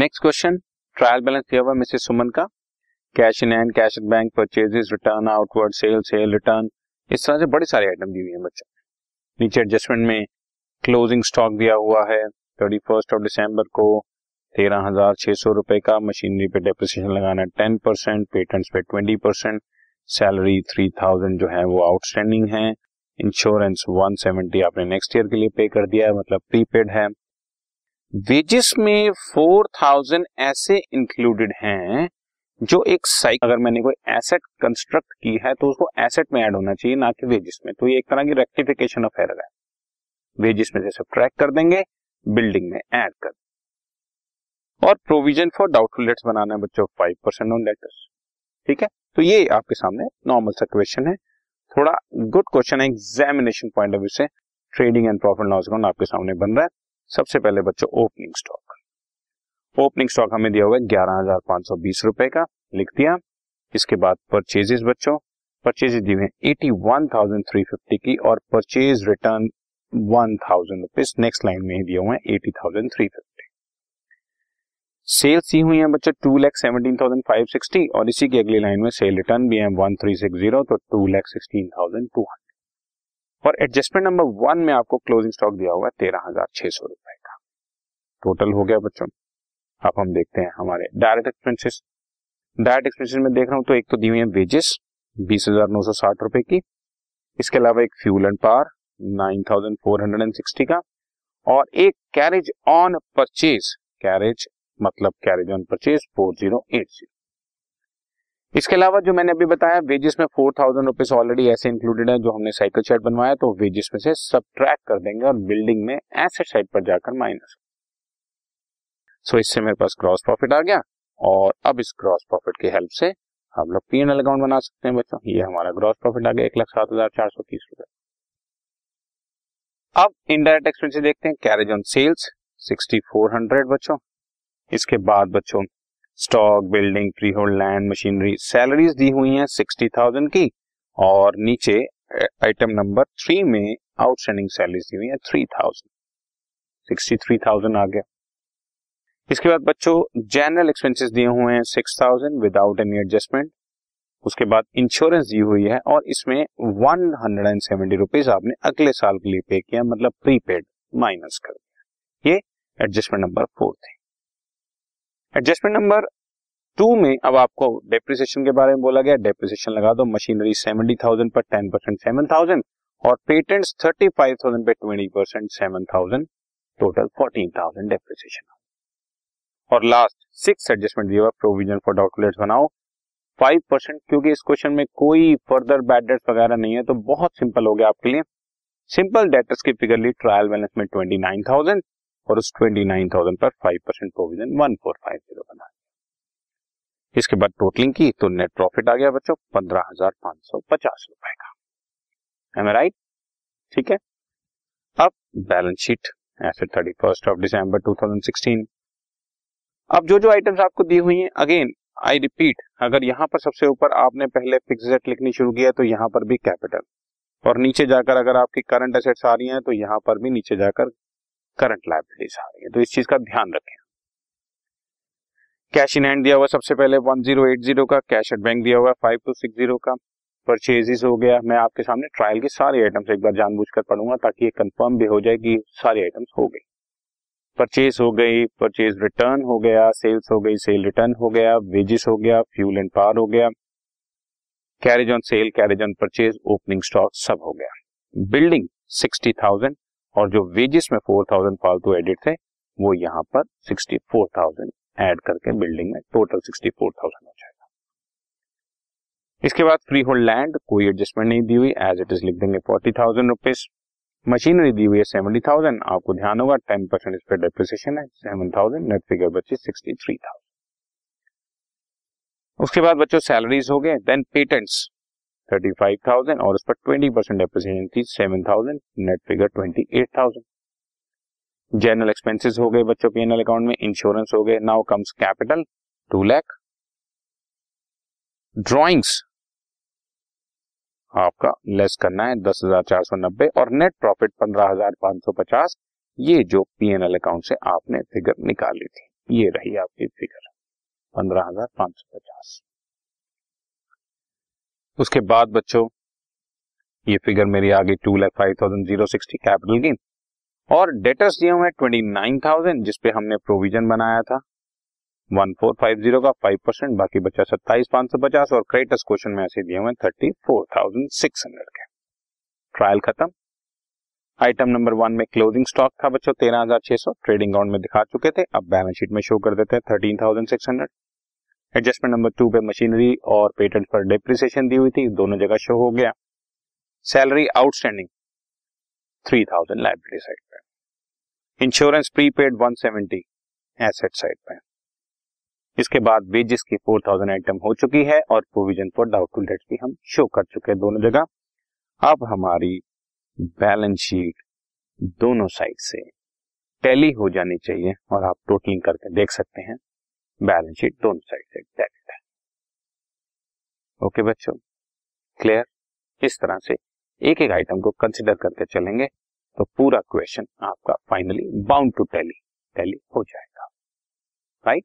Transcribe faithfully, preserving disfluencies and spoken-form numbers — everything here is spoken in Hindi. नेक्स्ट क्वेश्चन, ट्रायल बैलेंस दिया हुआ मिसेस सुमन का, cash in hand, cash at bank, purchases, return, outward sale, sale return, इस तरह से बड़े सारे आइटम दिए हुए हैं बच्चों। नीचे एडजस्टमेंट में क्लोजिंग स्टॉक दिया हुआ है थर्टी फर्स्ट ऑफ दिसंबर को तेरह हजार छह सौ रुपए का, मशीनरी पे डेप्रिसिएशन लगाना टेन परसेंट, पेटेंट्स पे twenty percent, salary three thousand जो है वो आउटस्टैंडिंग है, इंश्योरेंस वन सेवेंटी आपने नेक्स्ट ईयर के लिए पे कर दिया है मतलब प्रीपेड है, वेजेस में फोर थाउजेंड ऐसे इंक्लूडेड हैं जो एक साइक अगर मैंने कोई एसेट कंस्ट्रक्ट की है तो उसको एसेट में ऐड होना चाहिए ना कि वेजेस में, तो ये एक तरह की रेक्टिफिकेशन ऑफ एरर है, वेजेस में से सब्ट्रैक्ट कर देंगे, बिल्डिंग में ऐड कर देंगे। और प्रोविजन फॉर डाउटफुल डेट्स बनाना है बच्चों फाइव परसेंट ऑन डेटर्स, ठीक है। तो ये आपके सामने नॉर्मल सा क्वेश्चन है, थोड़ा गुड क्वेश्चन है एग्जामिनेशन पॉइंट ऑफ व्यू से, trading and profit loss account आपके सामने बन रहा है। सबसे पहले बच्चों ओपनिंग स्टॉक, ओपनिंग स्टॉक हमें दिया हुआ है ग्यारह हजार पांच सौ बीस रुपए का, लिख दिया। इसके बाद परचेजेस बच्चों, परचेजेस दी हुए eighty one thousand three fifty की और purchase return one thousand rupees, next line में ही दिया हुआ है eighty thousand three fifty. Sales दी हुई है बच्चों two lakh seventeen thousand five sixty और इसी की अगली लाइन में सेल रिटर्न भी है वन थ्री सिक्स जीरो तो two lakh sixteen thousand two hundred. और एडजस्टमेंट नंबर वन में आपको क्लोजिंग स्टॉक दिया हुआ है तेरह हजार छह सौ रुपए का, टोटल हो गया बच्चों। अब हम देखते हैं हमारे डायरेक्ट एक्सपेंसेस, डायरेक्ट एक्सपेंसेस में देख रहा हूं तो एक तो दी हुई है वेजेस बीस हजार नौ सौ साठ रुपए की, इसके अलावा एक fuel and power nine thousand four hundred and sixty का और एक कैरेज ऑन परचेज, कैरेज मतलब carriage on purchase four zero eight zero. इसके अलावा जो मैंने अभी बताया वेजेस में फोर थाउजेंड रुपीज ऑलरेडी ऐसे इंक्लूडेड है जो हमने साइकिल शेड बनवाया, तो वेजेस में से सब्ट्रैक्ट कर देंगे और बिल्डिंग में एसेट साइड पर जाकर माइनस। सो so, इससे मेरे पास ग्रॉस प्रॉफिट आ गया और अब इस ग्रॉस प्रॉफिट की हेल्प से हम लोग पी एंड एल अकाउंट बना सकते हैं बच्चों। ये हमारा ग्रॉस प्रॉफिट आ गया एक लाख सात हजार चार सौ तीस रुपए। अब इनडायरेक्ट एक्सपेंसेस देखते हैं, carriage on sales sixty four hundred बच्चों, इसके बाद बच्चों stock, building, pre hold land, machinery, salaries दी हुई हैं सिक्सटी थाउजेंड की और नीचे आइटम नंबर थ्री में आउटस्टैंडिंग सैलरीज दी हुई है three thousand sixty three thousand आ गया। इसके बाद बच्चों जनरल एक्सपेंसेस दिए हुए हैं six thousand without any adjustment, उसके बाद इंश्योरेंस दी हुई है और इसमें one hundred and seventy rupees आपने अगले साल के लिए पे किया मतलब प्रीपेड माइनस कर दिया। ये एडजस्टमेंट नंबर फोर थे। एडजस्टमेंट नंबर टू में अब आपको डेप्रिसिएशन के बारे में बोला गया, डेप्रिसिएशन लगा दो, मशीनरी सेवेंटी थाउजेंड पर टेन परसेंट सेवन थाउजेंड और पेटेंट्स थर्टी फाइव थाउजेंड पर twenty percent seven thousand, total fourteen thousand depreciation. और लास्ट सिक्स एडजस्टमेंट दिया हुआ, प्रोविजन फॉर डाउटफुल डेट्स बनाओ फाइव परसेंट, क्योंकि इस क्वेश्चन में कोई फर्दर बैड डेट्स वगैरह नहीं है तो बहुत सिंपल हो गया आपके लिए। सिंपल डेटर्स की फिगर ली, ट्रायल बैलेंस में ट्वेंटी नाइन थाउजेंड और उस ट्वेंटी नाइन थाउजेंड पर five percent provision one four five zero बना। इसके बाद टोटलिंग की तो नेट प्रॉफिट आ गया बच्चों पंद्रह हजार पांच सौ पचास रुपए का, एम आई राइट, ठीक है। अब balance sheet as of thirty first of December two thousand sixteen. अब जो जो आइटम्स आपको दी हुई हैं, अगेन आई रिपीट, अगर यहाँ पर सबसे ऊपर आपने पहले फिक्स्ड एसेट लिखनी शुरू किया तो यहाँ पर भी कैपिटल और नीचे जाकर अगर आपकी करंट एसेट्स आ रही हैं तो यहाँ पर भी नीचे जाकर करंट लायबिलिटीज आ रही हैं, तो इस चीज का ध्यान रखें। कैश इन हैंड दिया हुआ सबसे पहले वन थाउजेंड एटी का, कैश एट बैंक दिया हुआ फाइव टू सिक्स जीरो का, परचेजेस हो गया। मैं आपके सामने ट्रायल के सारे आइटम्स एक बार जानबूझकर पढ़ूंगा ताकि ये कंफर्म भी हो जाए कि सारे आइटम्स हो गए। परचेज हो गई, परचेज रिटर्न हो गया, सेल्स हो गई, सेल रिटर्न हो गया, वेजेस हो गया, फ्यूल एंड पावर हो गया, carriage on sale, carriage on purchase, opening stock सब हो गया। बिल्डिंग सिक्सटी थाउजेंड और जो वेजेस में फोर थाउजेंड फालतू एडिट थे वो यहाँ पर सिक्सटी फोर थाउजेंड ऐड करके बिल्डिंग में टोटल सिक्सटी फोर थाउजेंड हो जाएगा। इसके बाद फ्री होल्ड लैंड कोई एडजस्टमेंट नहीं दी हुई, एज इट इज लिख देंगे फोर्टी थाउजेंड रुपीज। मशीनरी दी हुई है सेवेंटी थाउजेंड, आपको ध्यान होगा टेन परसेंट इस पर डेप्रिसिएशन है सेवन थाउजेंड, नेट फिगर बची सिक्सटी थ्री थाउजेंड। उसके बाद बच्चों सैलरीज हो गए, then patents thirty five thousand और उस पर ट्वेंटी परसेंट डेप्रिसिएशन थी seven thousand, net figure twenty eight thousand. General expenses हो गए बच्चों पी एंड एल अकाउंट में, इंश्योरेंस हो गए, now comes capital two lakh, drawings आपका लेस करना है दस हजार चार सौ नब्बे और नेट प्रॉफिट पंद्रह हजार पांच सौ पचास, ये जो पी एंड एल अकाउंट से आपने फिगर निकाली थी ये रही आपकी फिगर पंद्रह हजार पांच सौ पचास। उसके बाद बच्चों ये फिगर मेरी आ गई two lakh five thousand zero sixty capital gain, और डेटर्स दिए हुए ट्वेंटी नाइन थाउजेंड, जिसपे हमने प्रोविजन बनाया था वन फोर फाइव जीरो का फाइव परसेंट, बाकी बचा सत्ताईस हजार पांच सौ पचास, और क्रेडिटर्स क्वेश्चन में ऐसे दिए हुए thirty four thousand six hundred के। ट्रायल खत्म। आइटम नंबर वन में क्लोजिंग स्टॉक था बच्चों तेरह हजार छह सौ, ट्रेडिंग अकाउंट में दिखा चुके थे, अब बैलेंस शीट में शो कर देते हैं thirteen thousand six hundred. Adjustment number two पे मशीनरी और पेटेंट पर डेप्रिसिएशन दी हुई थी, दोनों जगह शो हो गया। Salary outstanding three thousand liability side पे, insurance prepaid one seventy asset side पे। इसके बाद वेजेस की फोर थाउजेंड आइटम हो चुकी है, और प्रोविजन फॉर डाउटफुल डेट्स भी हम शो कर चुके हैं दोनों जगह। अब हमारी बैलेंस शीट दोनों साइड से टैली हो जानी चाहिए, और आप टोटलिंग करके देख सकते हैं बैलेंस शीट दोनों साइड से टैली है। ओके बच्चों, क्लियर? इस तरह से एक एक आइटम को कंसिडर करके चलेंगे तो पूरा क्वेश्चन आपका finally bound to tally tally हो जाएगा, राइट?